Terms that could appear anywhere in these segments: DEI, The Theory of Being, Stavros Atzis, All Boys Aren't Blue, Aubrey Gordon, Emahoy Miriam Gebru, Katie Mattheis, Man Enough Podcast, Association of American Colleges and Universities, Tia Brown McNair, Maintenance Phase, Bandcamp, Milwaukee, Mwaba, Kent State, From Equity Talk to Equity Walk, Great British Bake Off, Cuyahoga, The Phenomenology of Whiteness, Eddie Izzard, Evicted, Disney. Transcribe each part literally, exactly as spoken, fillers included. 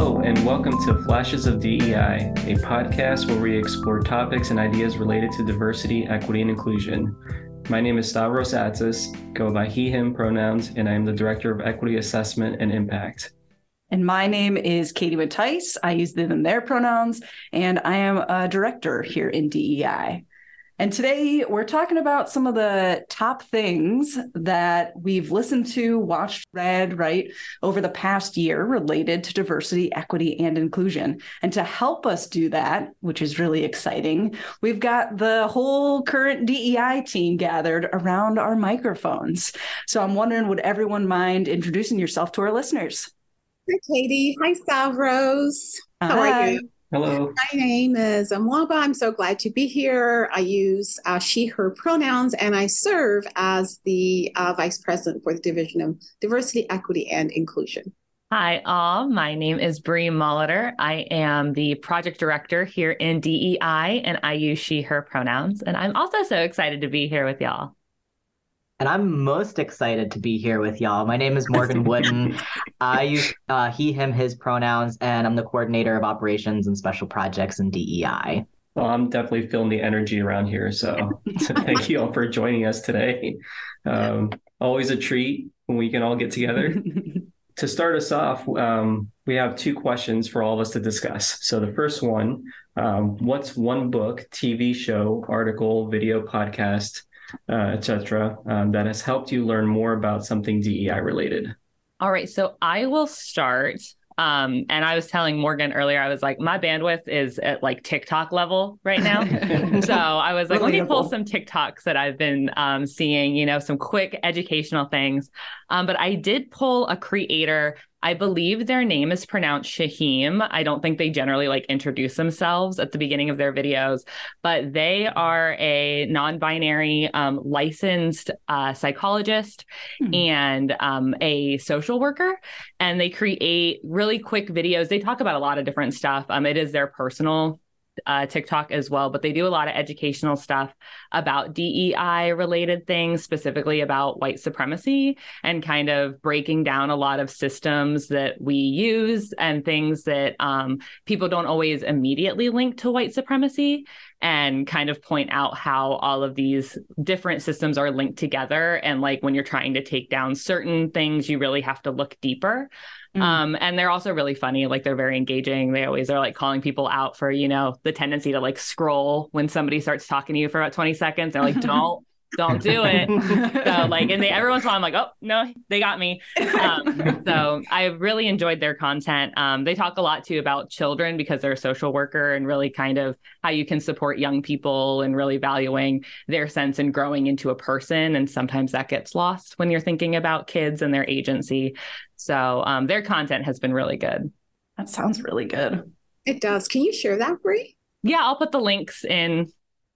Hello, and welcome to Flashes of D E I, a podcast where we explore topics and ideas related to diversity, equity, and inclusion. My name is Stavros Atzis, go by he, him pronouns, and I am the Director of Equity Assessment and Impact. And my name is Katie Mattheis. I use them and their pronouns, and I am a director here in D E I. And today we're talking about some of the top things that we've listened to, watched, read, right, over the past year related to diversity, equity, and inclusion. And to help us do that, which is really exciting, we've got the whole current D E I team gathered around our microphones. So I'm wondering, would everyone mind introducing yourself to our listeners? Hi, Katie. Hi, Stavros. How Hi. are you? Hello. My name is Mwaba. I'm so glad to be here. I use uh, she, her pronouns, and I serve as the uh, vice president for the Division of Diversity, Equity, and Inclusion. Hi, all. My name is Bree Molitor. I am the project director here in D E I, and I use she, her pronouns. And I'm also so excited to be here with y'all. And I'm most excited to be here with y'all. My name is Morgan Wooden. I use uh, he, him, his pronouns, and I'm the coordinator of operations and special projects in D E I. Well, I'm definitely feeling the energy around here. So, so thank you all for joining us today. Um, always a treat when we can all get together. To start us off, um, we have two questions for all of us to discuss. So the first one, um, what's one book, T V show, article, video, podcast, Uh, et cetera, um, that has helped you learn more about something D E I related? All right, so I will start. Um, and I was telling Morgan earlier, I was like, my bandwidth is at like TikTok level right now. So I was like, Relatable. Let me pull some TikToks that I've been um, seeing, you know, some quick educational things. Um, but I did pull a creator. I believe their name is pronounced Shaheem. I don't think they generally like introduce themselves at the beginning of their videos, but they are a non-binary um, licensed uh, psychologist mm-hmm. and um, a social worker. And they create really quick videos. They talk about a lot of different stuff. Um, it is their personal Uh, TikTok as well, but they do a lot of educational stuff about D E I related things, specifically about white supremacy and kind of breaking down a lot of systems that we use and things that um, people don't always immediately link to white supremacy, and kind of point out how all of these different systems are linked together. And like when you're trying to take down certain things, you really have to look deeper. Mm-hmm. Um, and they're also really funny. Like they're very engaging. They always are like calling people out for, you know, the tendency to like scroll when somebody starts talking to you for about twenty seconds. They're like, don't, don't do it. So like, and they, every once in a while I'm like, oh no, they got me. Um, so I really enjoyed their content. Um, they talk a lot too about children because they're a social worker, and really kind of how you can support young people and really valuing their sense and growing into a person. And sometimes that gets lost when you're thinking about kids and their agency. So um, their content has been really good. That sounds really good. It does. Can you share that, Bree? Yeah, I'll put the links in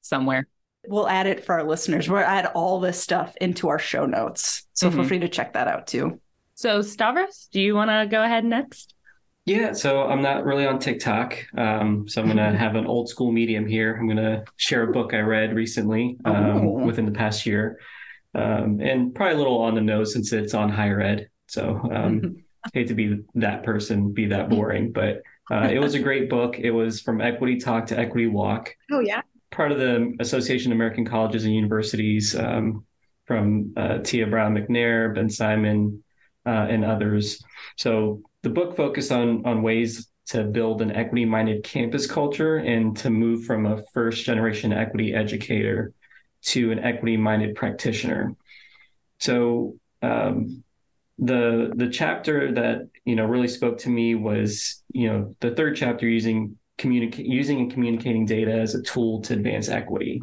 somewhere. We'll add it for our listeners. We'll add all this stuff into our show notes. So mm-hmm. feel free to check that out too. So Stavros, do you want to go ahead next? Yeah, so I'm not really on TikTok. Um, so I'm going to have an old school medium here. I'm going to share a book I read recently um, oh. within the past year, um, and probably a little on the nose since it's on higher ed. So um, hate to be that person, be that boring, but uh, it was a great book. It was From Equity Talk to Equity Walk. Oh, yeah. Part of the Association of American Colleges and Universities, um, from uh, Tia Brown McNair, Bensimon, uh, and others. So the book focused on on ways to build an equity-minded campus culture and to move from a first-generation equity educator to an equity-minded practitioner. So um, the the chapter that you know really spoke to me was you know the third chapter, using. Communica- using and communicating data as a tool to advance equity.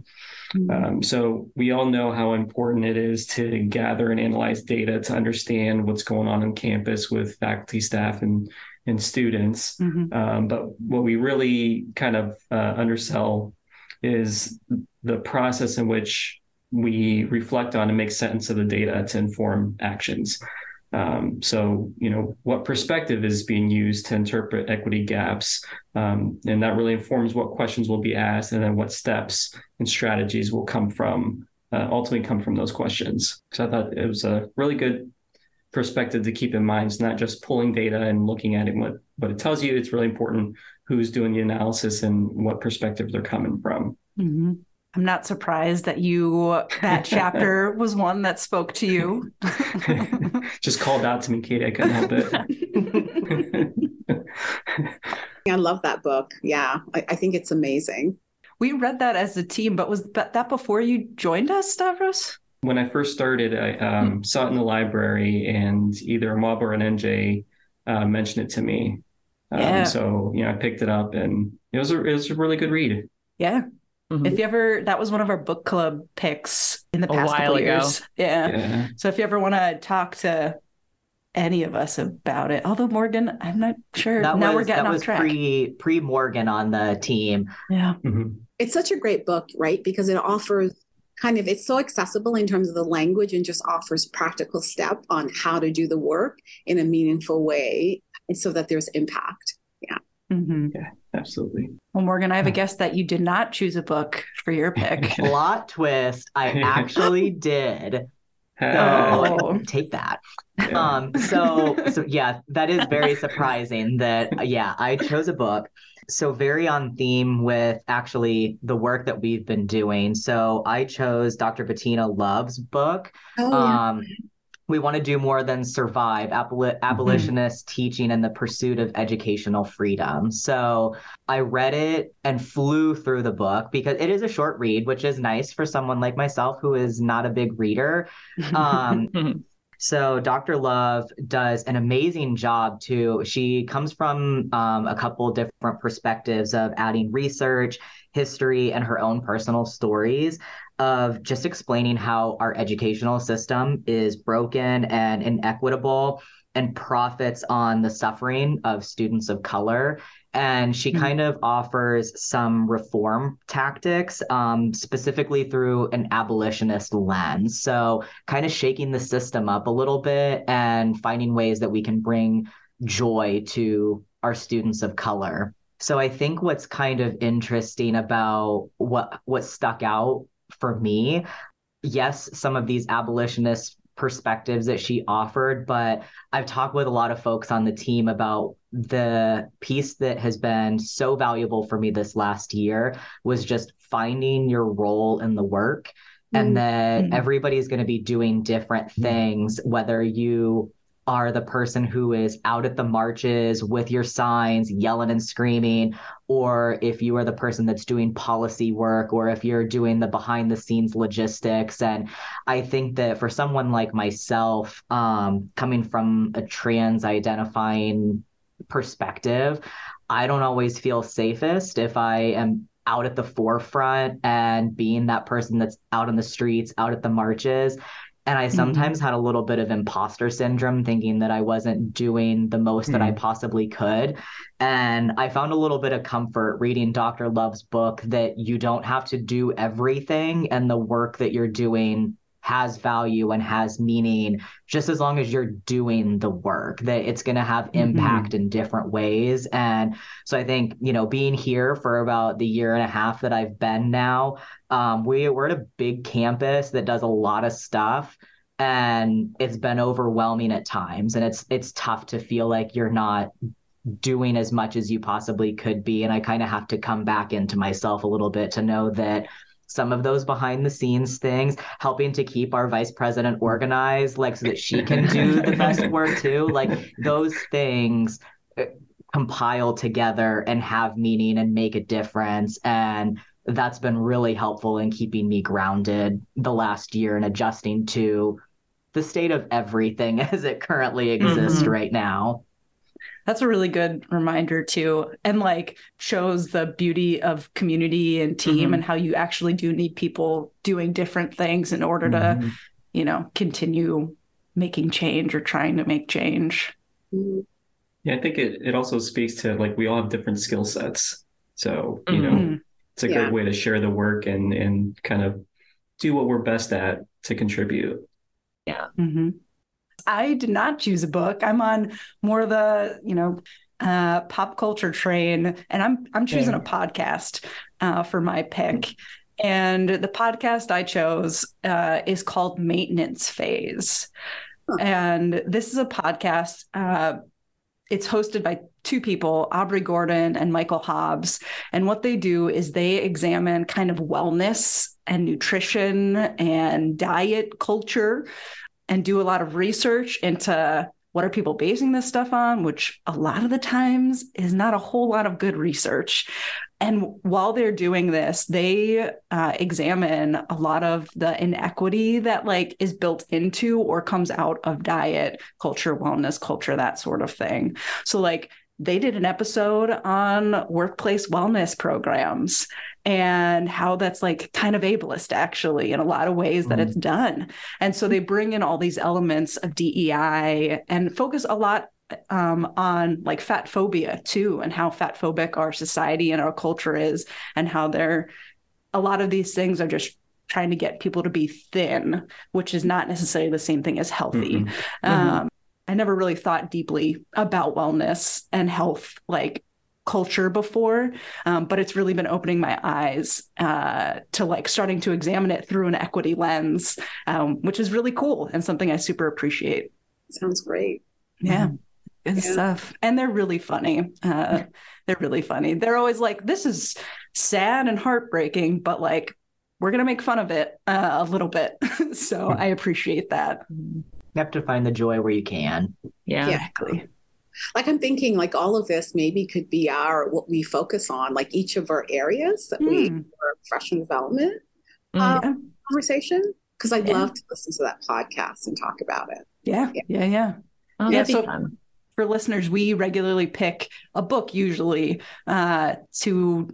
Mm-hmm. Um, so we all know how important it is to gather and analyze data to understand what's going on on campus with faculty, staff, and, and students. Mm-hmm. Um, but what we really kind of uh, undersell is the process in which we reflect on and make sense of the data to inform actions. Um, so, you know, what perspective is being used to interpret equity gaps? Um, and that really informs what questions will be asked, and then what steps and strategies will come from, uh, ultimately come from those questions. So I thought it was a really good perspective to keep in mind. It's not just pulling data and looking at it and what, what it tells you. It's really important who's doing the analysis and what perspective they're coming from. Mm-hmm. I'm not surprised that you, that chapter was one that spoke to you. Just called out to me, Katie. I couldn't help it. I love that book. Yeah. I, I think it's amazing. We read that as a team, but was that before you joined us, Stavros? When I first started, I um, mm-hmm. saw it in the library, and either Mwaba or an N J uh, mentioned it to me. Um, yeah. So, you know, I picked it up, and it was a, it was a really good read. Yeah. Mm-hmm. If you ever, that was one of our book club picks in the past couple of years. Yeah. yeah. So if you ever want to talk to any of us about it, although Morgan, I'm not sure. That now was, we're getting that off track. Pre, pre-Morgan on the team. Yeah. Mm-hmm. It's such a great book, right? Because it offers kind of, it's so accessible in terms of the language and just offers practical step on how to do the work in a meaningful way and so that there's impact. Yeah. Mm-hmm. Yeah. Absolutely. Well, Morgan, I have a guess that you did not choose a book for your pick. Plot twist. I actually did. So oh. take that. Yeah. Um, so, so yeah, that is very surprising that, yeah, I chose a book. So very on theme with actually the work that we've been doing. So I chose Doctor Bettina Love's book. Oh, yeah. Um, We Want to Do More Than Survive, Aboli- Abolitionist mm-hmm. Teaching and the Pursuit of Educational Freedom. So I read it and flew through the book because it is a short read, which is nice for someone like myself who is not a big reader. Um, so Doctor Love does an amazing job too. She comes from um, a couple different perspectives of adding research, history, and her own personal stories of just explaining how our educational system is broken and inequitable and profits on the suffering of students of color. And she mm-hmm. kind of offers some reform tactics, um, specifically through an abolitionist lens. So kind of shaking the system up a little bit and finding ways that we can bring joy to our students of color. So I think what's kind of interesting about what what stuck out for me, yes, some of these abolitionist perspectives that she offered, but I've talked with a lot of folks on the team about the piece that has been so valuable for me this last year was just finding your role in the work mm-hmm. and that mm-hmm. everybody's going to be doing different things, whether you are the person who is out at the marches with your signs, yelling and screaming, or if you are the person that's doing policy work, or if you're doing the behind the scenes logistics. And I think that for someone like myself, um, coming from a trans identifying perspective, I don't always feel safest if I am out at the forefront and being that person that's out on the streets, out at the marches. And I sometimes mm-hmm. had a little bit of imposter syndrome, thinking that I wasn't doing the most mm-hmm. that I possibly could. And I found a little bit of comfort reading Doctor Love's book that you don't have to do everything, and the work that you're doing has value and has meaning, just as long as you're doing the work, that it's going to have impact mm-hmm. in different ways. And so I think, you know, being here for about the year and a half that I've been now, um, we, we're at a big campus that does a lot of stuff, and it's been overwhelming at times. And it's, it's tough to feel like you're not doing as much as you possibly could be. And I kind of have to come back into myself a little bit to know that some of those behind the scenes things, helping to keep our vice president organized, like so that she can do the best work too. Like those things compile together and have meaning and make a difference. And that's been really helpful in keeping me grounded the last year and adjusting to the state of everything as it currently exists mm-hmm. right now. That's a really good reminder too. And like shows the beauty of community and team mm-hmm. and how you actually do need people doing different things in order mm-hmm. to, you know, continue making change or trying to make change. Yeah. I think it, it also speaks to like, we all have different skill sets. So, you mm-hmm. know, it's a yeah. great way to share the work and, and kind of do what we're best at to contribute. Yeah. Mm-hmm. I did not choose a book. I'm on more of the, you know, uh, pop culture train, and I'm I'm choosing yeah. a podcast uh, for my pick. And the podcast I chose uh, is called Maintenance Phase. And this is a podcast. Uh, it's hosted by two people, Aubrey Gordon and Michael Hobbs. And what they do is they examine kind of wellness and nutrition and diet culture and do a lot of research into what are people basing this stuff on, which a lot of the times is not a whole lot of good research. And while they're doing this, they uh, examine a lot of the inequity that like is built into or comes out of diet, culture, wellness, culture, that sort of thing. So like they did an episode on workplace wellness programs and how that's like kind of ableist actually in a lot of ways mm-hmm. that it's done. And so they bring in all these elements of D E I and focus a lot um, on like fat phobia too, and how fat phobic our society and our culture is, and how they're, a lot of these things are just trying to get people to be thin, which is not necessarily the same thing as healthy. Mm-hmm. Um, mm-hmm. I never really thought deeply about wellness and health, like culture before, um, but it's really been opening my eyes uh, to like starting to examine it through an equity lens, um, which is really cool and something I super appreciate. Sounds great. Yeah. Mm-hmm. Good yeah. stuff. And they're really funny. Uh, they're really funny. They're always like, this is sad and heartbreaking, but like, we're going to make fun of it uh, a little bit. So I appreciate that. You have to find the joy where you can. Yeah, exactly. Like I'm thinking like all of this maybe could be our, what we focus on, like each of our areas that mm. we for professional development mm, um, yeah. conversation. Cause I'd yeah. love to listen to that podcast and talk about it. Yeah. Yeah. Yeah. yeah. Oh, yeah, that'd be so fun. For listeners, we regularly pick a book usually uh, to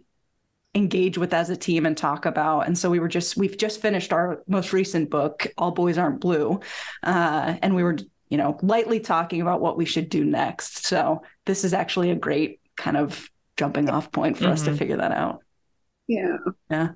engage with as a team and talk about. And so we were just, we've just finished our most recent book, All Boys Aren't Blue. Uh, and we were, you know, lightly talking about what we should do next. So this is actually a great kind of jumping off point for mm-hmm. us to figure that out. Yeah. Yeah.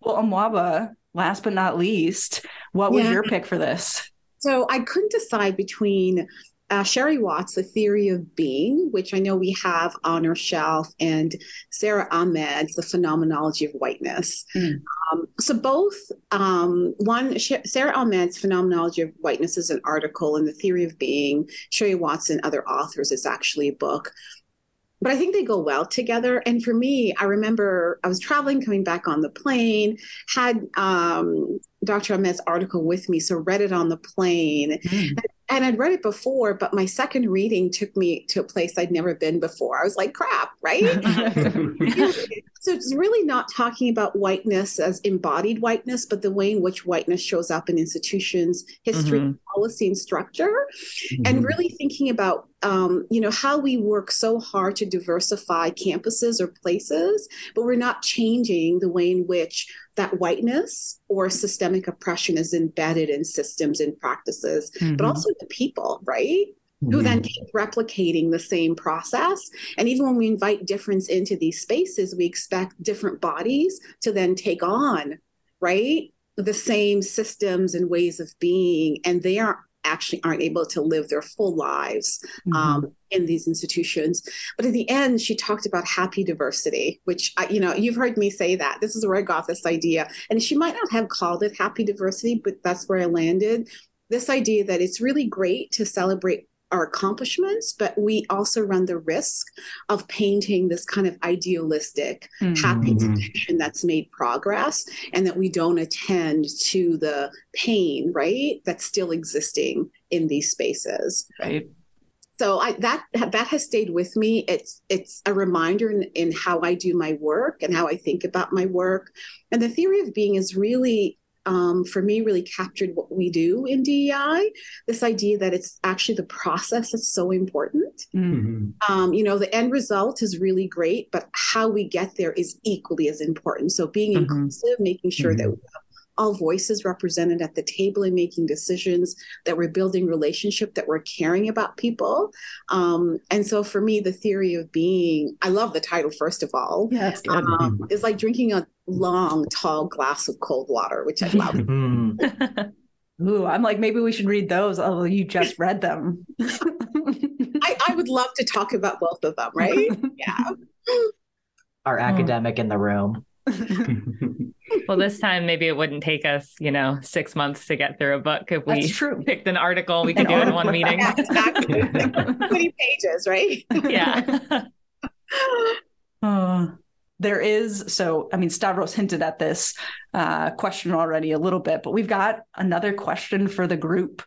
Well, Mwaba, last but not least, what was yeah. your pick for this? So I couldn't decide between Uh, Sherry Watt's The Theory of Being, which I know we have on our shelf, and Sarah Ahmed's The Phenomenology of Whiteness. Mm. Um, so both, um, one, Sh- Sarah Ahmed's Phenomenology of Whiteness is an article, and The Theory of Being, Sherry Watt's and other authors, is actually a book. But I think they go well together. And for me, I remember I was traveling, coming back on the plane, had um, Doctor Ahmed's article with me, so read it on the plane. Mm. And, and I'd read it before, but my second reading took me to a place I'd never been before. I was like, crap, right? So it's really not talking about whiteness as embodied whiteness, but the way in which whiteness shows up in institutions, history, mm-hmm. policy, and structure, mm-hmm. and really thinking about Um, you know, how we work so hard to diversify campuses or places, but we're not changing the way in which that whiteness or systemic oppression is embedded in systems and practices, mm-hmm. but also the people, right? Mm-hmm. Who then keep replicating the same process. And even when we invite difference into these spaces, we expect different bodies to then take on, right? The same systems and ways of being, and they aren't actually aren't able to live their full lives um, mm-hmm. in these institutions. But at the end, she talked about happy diversity, which, I, you know, you've heard me say that. This is where I got this idea. And she might not have called it happy diversity, but that's where I landed. This idea that it's really great to celebrate our accomplishments, but we also run the risk of painting this kind of idealistic mm-hmm. happy fiction that's made progress, and that we don't attend to the pain, right, that's still existing in these spaces. Right. So I, that that has stayed with me. It's it's a reminder in, in how I do my work and how I think about my work. And The Theory of Being is really, Um, for me, really captured what we do in D E I, this idea that it's actually the process that's so important. Mm-hmm. Um, you know, the end result is really great, but how we get there is equally as important. So being mm-hmm. inclusive, making sure mm-hmm. that we have all voices represented at the table and making decisions, that we're building relationship, that we're caring about people. Um, and so for me, The Theory of Being, I love the title, first of all. Yeah, that's good. Um, it's like drinking a long, tall glass of cold water, which I love. Ooh, I'm like, maybe we should read those, although you just read them. I, I would love to talk about both of them, right? Yeah. Our academic in the room. Well, this time maybe it wouldn't take us, you know, six months to get through a book if we picked an article we could do in one meeting. Yeah, exactly. twenty pages, right? Yeah. Oh. There is, so, I mean, Stavros hinted at this uh, question already a little bit, but we've got another question for the group.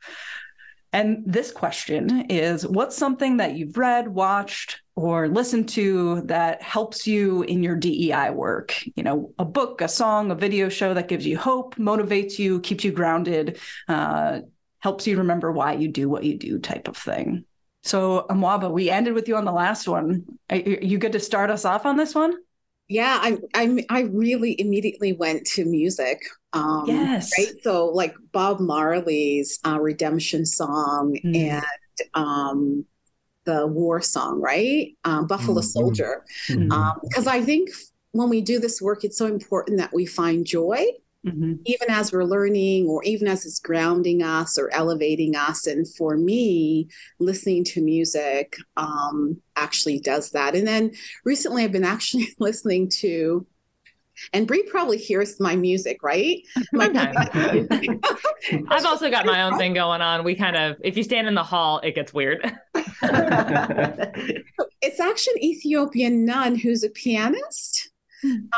And this question is, what's something that you've read, watched, or listened to that helps you in your D E I work? You know, a book, a song, a video show that gives you hope, motivates you, keeps you grounded, uh, helps you remember why you do what you do type of thing. So, Mwaba, we ended with you on the last one. Are you good to start us off on this one? Yeah, I I I really immediately went to music. Um, yes. Right? So like Bob Marley's uh, Redemption Song mm. and um, the war song, right? Um, Buffalo mm. Soldier. Because mm. um, I think when we do this work, it's so important that we find joy, mm-hmm. even as we're learning or even as it's grounding us or elevating us. And for me, listening to music um, actually does that. And then recently I've been actually listening to, and Bree probably hears my music, right? My music. I've also got my own thing going on. We kind of, if you stand in the hall, it gets weird. It's actually an Ethiopian nun who's a pianist.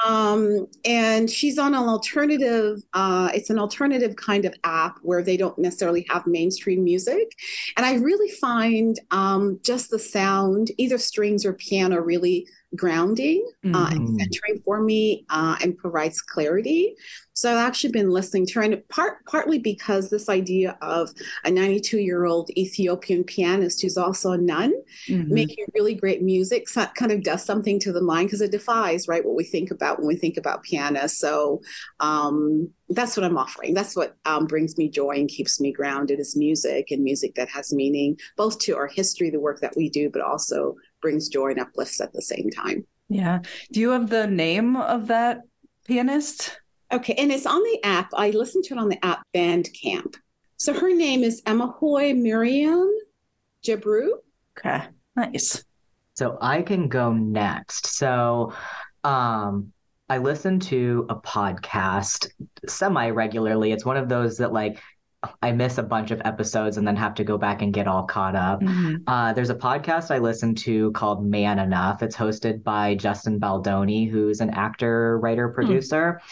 Um, and she's on an alternative, uh, it's an alternative kind of app where they don't necessarily have mainstream music. And I really find um, just the sound, either strings or piano, really grounding mm. uh, and centering for me uh, and provides clarity. So I've actually been listening to her, and part, partly because this idea of a ninety-two-year-old Ethiopian pianist who's also a nun mm-hmm. making really great music so kind of does something to the mind because it defies, right, what we think about when we think about pianists. So um, that's what I'm offering. That's what um, brings me joy and keeps me grounded is music, and music that has meaning both to our history, the work that we do, but also brings joy and uplifts at the same time. Yeah. Do you have the name of that pianist? Okay, and it's on the app. I listened to it on the app Bandcamp. So her name is Emahoy Miriam Gebru. Okay, nice. So I can go next. So um, I listen to a podcast semi-regularly. It's one of those that like I miss a bunch of episodes and then have to go back and get all caught up. Mm-hmm. Uh, there's a podcast I listen to called Man Enough. It's hosted by Justin Baldoni, who's an actor, writer, producer. Mm.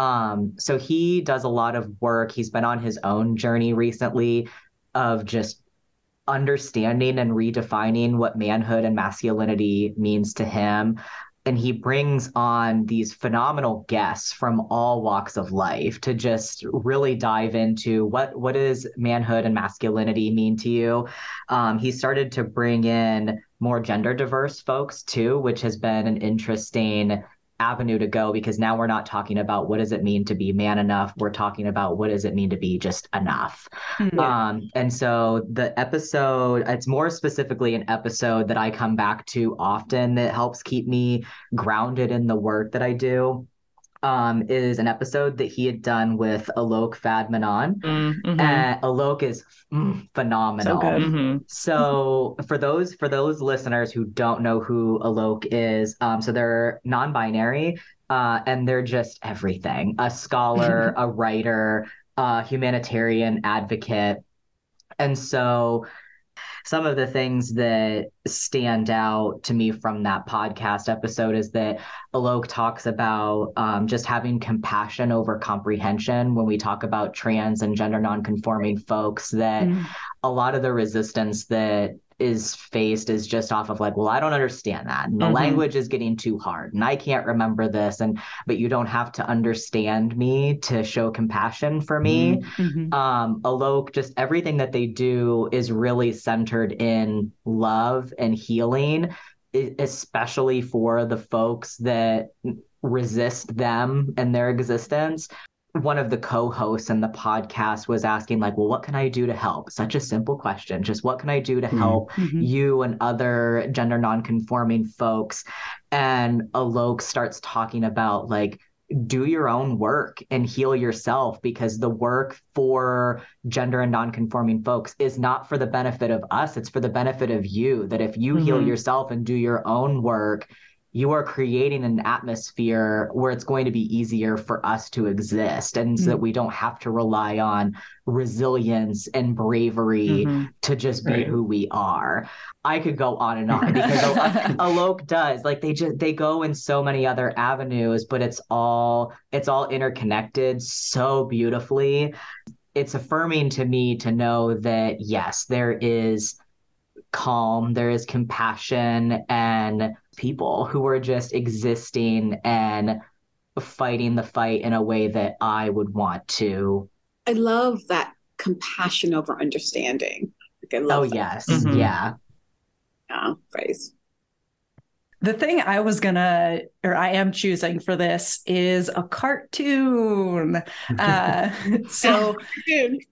Um, so he does a lot of work. He's been on his own journey recently of just understanding and redefining what manhood and masculinity means to him. And he brings on these phenomenal guests from all walks of life to just really dive into what, what does manhood and masculinity mean to you? Um, he started to bring in more gender diverse folks too, which has been an interesting avenue to go, because now we're not talking about what does it mean to be man enough. We're talking about what does it mean to be just enough. Mm-hmm. Um, and so the episode, it's more specifically an episode that I come back to often that helps keep me grounded in the work that I do. Um, is an episode that he had done with Alok Vaid-Menon. Mm-hmm. And Alok is mm, phenomenal. So, mm-hmm. so mm-hmm. for those for those listeners who don't know who Alok is, um, so they're non-binary uh, and they're just everything: a scholar, a writer, a humanitarian advocate. And so some of the things that stand out to me from that podcast episode is that Alok talks about um, just having compassion over comprehension when we talk about trans and gender nonconforming folks, that mm. a lot of the resistance that is faced is just off of like, well, I don't understand that. And the mm-hmm. language is getting too hard and I can't remember this. And, but you don't have to understand me to show compassion for me. Mm-hmm. Um, Alok, just everything that they do is really centered in love and healing, especially for the folks that resist them and their existence. One of the co-hosts in the podcast was asking like, well, what can I do to help? Such a simple question. Just what can I do to help mm-hmm. you and other gender nonconforming folks? And Alok starts talking about like, do your own work and heal yourself, because the work for gender and nonconforming folks is not for the benefit of us. It's for the benefit of you, that if you mm-hmm. heal yourself and do your own work, you are creating an atmosphere where it's going to be easier for us to exist, and so mm-hmm. that we don't have to rely on resilience and bravery mm-hmm. to just be right. who we are. I could go on and on because Alok does. Like they just they go in so many other avenues, but it's all it's all interconnected so beautifully. It's affirming to me to know that yes, there is calm, there is compassion, and people who are just existing and fighting the fight in a way that I would want to. I love that compassion over understanding. Like I love oh, that. yes. Mm-hmm. Yeah. Yeah. Phrase. The thing I was gonna, or I am choosing for this is a cartoon. Uh, so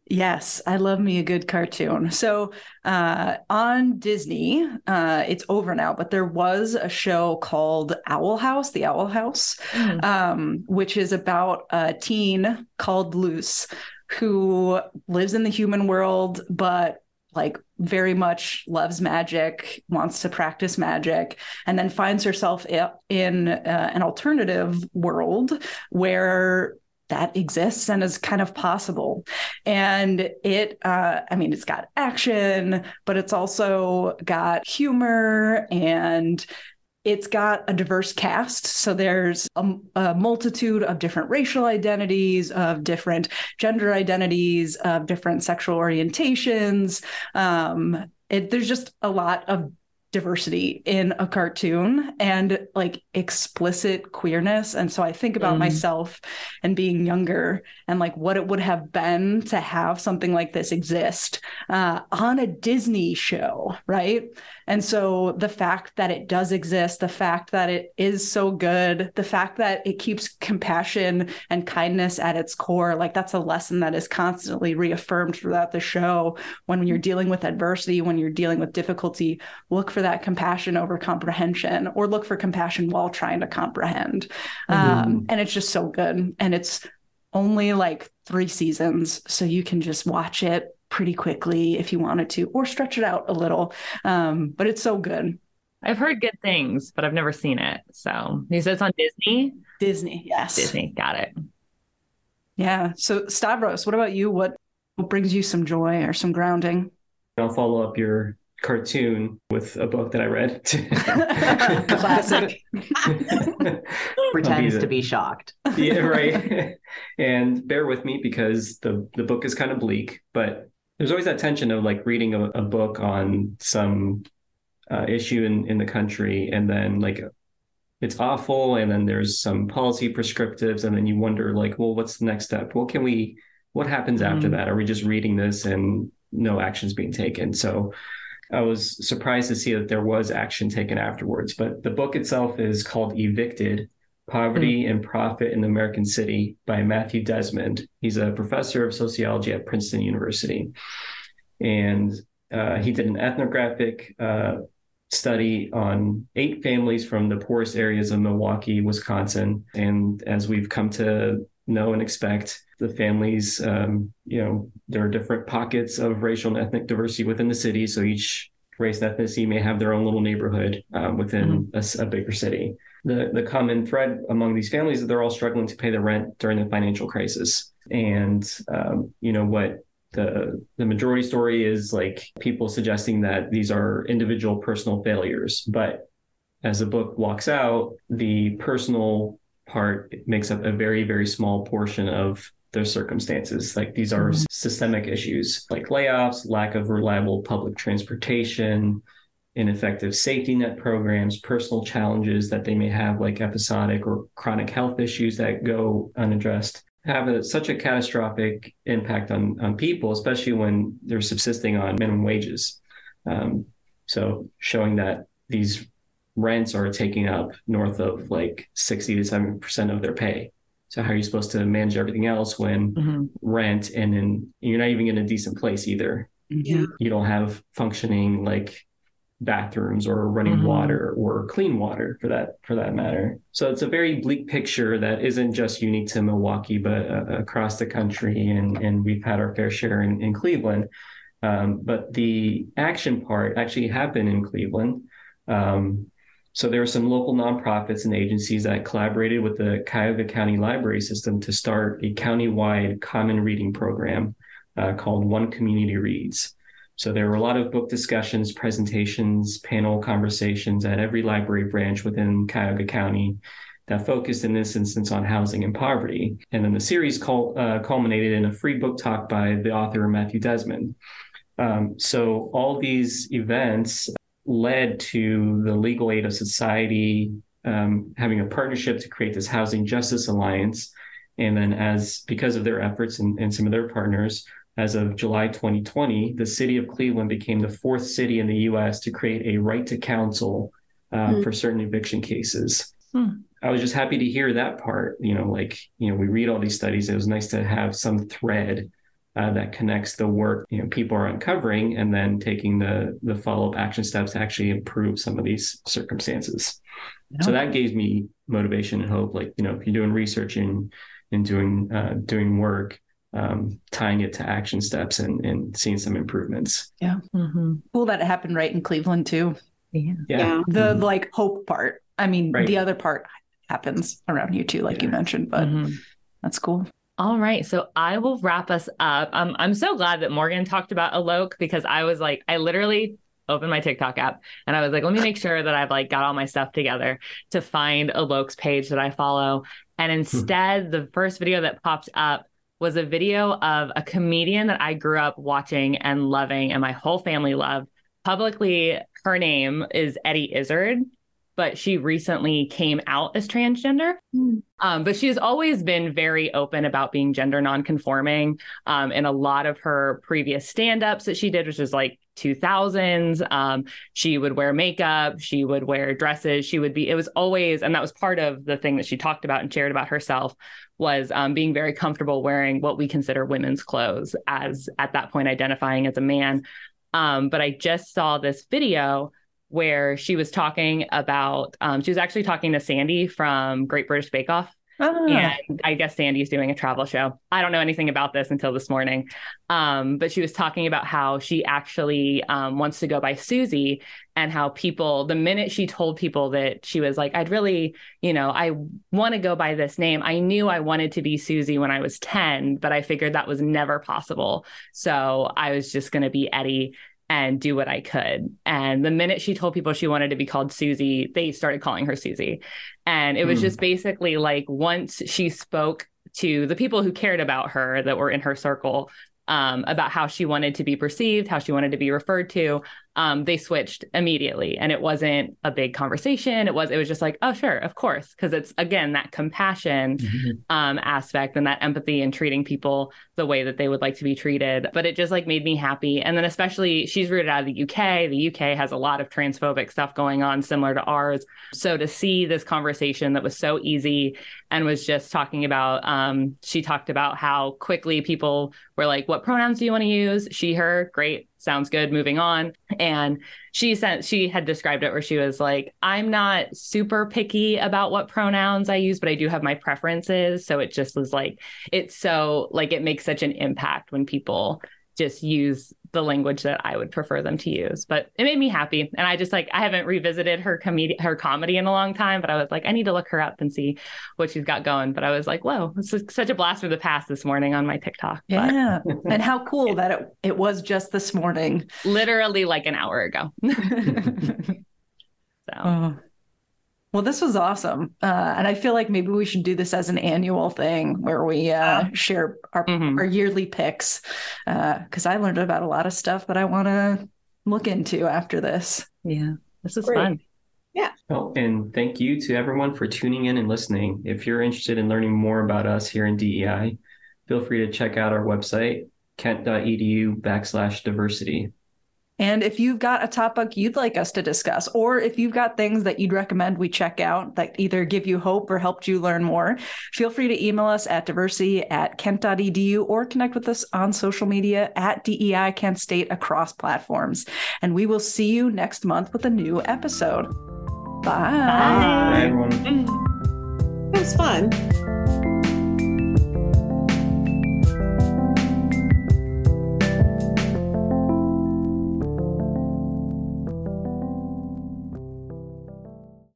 yes, I love me a good cartoon. So uh, on Disney, uh, it's over now, but there was a show called Owl House, The Owl House, mm. um, which is about a teen called Luce who lives in the human world, but like very much loves magic, wants to practice magic, and then finds herself in uh, an alternative world where that exists and is kind of possible. And it, uh, I mean, it's got action, but it's also got humor, and it's got a diverse cast. So there's a, a multitude of different racial identities, of different gender identities, of different sexual orientations. Um, it, there's just a lot of diversity in a cartoon and like explicit queerness. And so I think about mm. myself and being younger and like what it would have been to have something like this exist uh, on a Disney show. Right. And so the fact that it does exist, the fact that it is so good, the fact that it keeps compassion and kindness at its core, like that's a lesson that is constantly reaffirmed throughout the show. When you're dealing with adversity, when you're dealing with difficulty, look for For that compassion over comprehension, or look for compassion while trying to comprehend. Mm-hmm. Um, and it's just so good. And it's only like three seasons, so you can just watch it pretty quickly if you wanted to, or stretch it out a little. Um, but it's so good. I've heard good things, but I've never seen it. So you said it's on Disney? Disney, yes. Disney, got it. Yeah. So Stavros, what about you? What brings you some joy or some grounding? I'll follow up your cartoon with a book that I read. Classic. Pretends be the, to be shocked. Yeah, right. And bear with me because the, the book is kind of bleak, but there's always that tension of like reading a, a book on some uh, issue in, in the country, and then like it's awful, and then there's some policy prescriptives, and then you wonder like, well, what's the next step? What can we, what happens mm-hmm. after that? Are we just reading this and no action's being taken? So I was surprised to see that there was action taken afterwards, but the book itself is called Evicted, Poverty mm. and Profit in the American City by Matthew Desmond. He's a professor of sociology at Princeton University. And uh, he did an ethnographic uh, study on eight families from the poorest areas of Milwaukee, Wisconsin. And as we've come to know and expect, the families, um, you know, there are different pockets of racial and ethnic diversity within the city. So each race and ethnicity may have their own little neighborhood um, within mm-hmm. a, a bigger city. The the common thread among these families is they're all struggling to pay the rent during the financial crisis. And, um, you know, what the the majority story is like people suggesting that these are individual personal failures. But as the book walks out, the personal part makes up a very, very small portion of their circumstances. Like these are mm-hmm. systemic issues like layoffs, lack of reliable public transportation, ineffective safety net programs, personal challenges that they may have, like episodic or chronic health issues that go unaddressed, have a, such a catastrophic impact on, on people, especially when they're subsisting on minimum wages. Um, so showing that these rents are taking up north of like sixty to seventy percent of their pay. So how are you supposed to manage everything else when mm-hmm. rent and then you're not even in a decent place either? Yeah. You don't have functioning like bathrooms or running mm-hmm. water or clean water for that for that matter. So it's a very bleak picture that isn't just unique to Milwaukee, but uh, across the country. And, and we've had our fair share in, in Cleveland. Um, but the action part actually happened in Cleveland. Um, So there were some local nonprofits and agencies that collaborated with the Cuyahoga County Library System to start a county-wide common reading program uh, called One Community Reads. So there were a lot of book discussions, presentations, panel conversations at every library branch within Cuyahoga County that focused in this instance on housing and poverty. And then the series cul- uh, culminated in a free book talk by the author Matthew Desmond. Um, so all these events led to the Legal Aid of Society um, having a partnership to create this Housing Justice Alliance. And then as because of their efforts and, and some of their partners, as of July twenty twenty, the city of Cleveland became the fourth city in the U S to create a right to counsel uh, mm. for certain eviction cases. Hmm. I was just happy to hear that part. You know, like, you know, we read all these studies. It was nice to have some thread Uh, that connects the work, you know, people are uncovering and then taking the the follow-up action steps to actually improve some of these circumstances. No. So that gave me motivation and hope. Like, you know, if you're doing research and, and doing uh, doing work, um, tying it to action steps and, and seeing some improvements. Yeah. Mm-hmm. Cool that it happened right in Cleveland too. Yeah. yeah. yeah. The mm-hmm. like hope part. I mean, right. The other part happens around you too, like yeah. you mentioned, but mm-hmm. that's cool. All right. So I will wrap us up. Um, I'm so glad that Morgan talked about Alok because I was like, I literally opened my TikTok app and I was like, let me make sure that I've like got all my stuff together to find Alok's page that I follow. And instead, hmm. the first video that popped up was a video of a comedian that I grew up watching and loving and my whole family loved. Publicly, her name is Eddie Izzard, but she recently came out as transgender. Mm. Um, but she's always been very open about being gender nonconforming. Um, in a lot of her previous stand-ups that she did, which was like two thousands, um, she would wear makeup, she would wear dresses, she would be, it was always, and that was part of the thing that she talked about and shared about herself, was um, being very comfortable wearing what we consider women's clothes, as at that point identifying as a man. Um, but I just saw this video where she was talking about, um, she was actually talking to Sandy from Great British Bake Off. Oh. And I guess Sandy's doing a travel show. I don't know anything about this until this morning. Um, but she was talking about how she actually um, wants to go by Susie and how people, the minute she told people that she was like, I'd really, you know, I want to go by this name. I knew I wanted to be Susie when I was ten, but I figured that was never possible. So I was just going to be Eddie and do what I could. And the minute she told people she wanted to be called Susie, they started calling her Susie. And it was mm. just basically like, once she spoke to the people who cared about her that were in her circle, um, about how she wanted to be perceived, how she wanted to be referred to, um, they switched immediately. And it wasn't a big conversation. It was, it was just like, oh, sure, of course. Cause it's, again, that compassion, mm-hmm. um, aspect and that empathy and treating people the way that they would like to be treated. But it just like made me happy. And then especially she's rooted out of the U K. The U K has a lot of transphobic stuff going on similar to ours. So to see this conversation that was so easy and was just talking about, um, she talked about how quickly people were like, what pronouns do you want to use? She, her, great. Sounds good. Moving on. And she sent, she had described it where she was like, I'm not super picky about what pronouns I use, but I do have my preferences. So it just was like, it's so like, it makes such an impact when people just use the language that I would prefer them to use, but it made me happy. And I just like, I haven't revisited her comedy, her comedy in a long time, but I was like, I need to look her up and see what she's got going. But I was like, whoa, this is such a blast from the past this morning on my TikTok. But, yeah. And how cool yeah. that it, it was just this morning, literally like an hour ago. So, oh. Well, this was awesome. Uh, and I feel like maybe we should do this as an annual thing where we uh, oh. share our, mm-hmm. our yearly picks, because uh, I learned about a lot of stuff that I want to look into after this. Yeah, this is Great. Fun. Yeah. Oh, and thank you to everyone for tuning in and listening. If you're interested in learning more about us here in D E I, feel free to check out our website, kent.edu backslash diversity. And if you've got a topic you'd like us to discuss, or if you've got things that you'd recommend we check out that either give you hope or helped you learn more, feel free to email us at diversity at kent.edu or connect with us on social media at D E I Kent State across platforms. And we will see you next month with a new episode. Bye. Bye, everyone. It was fun.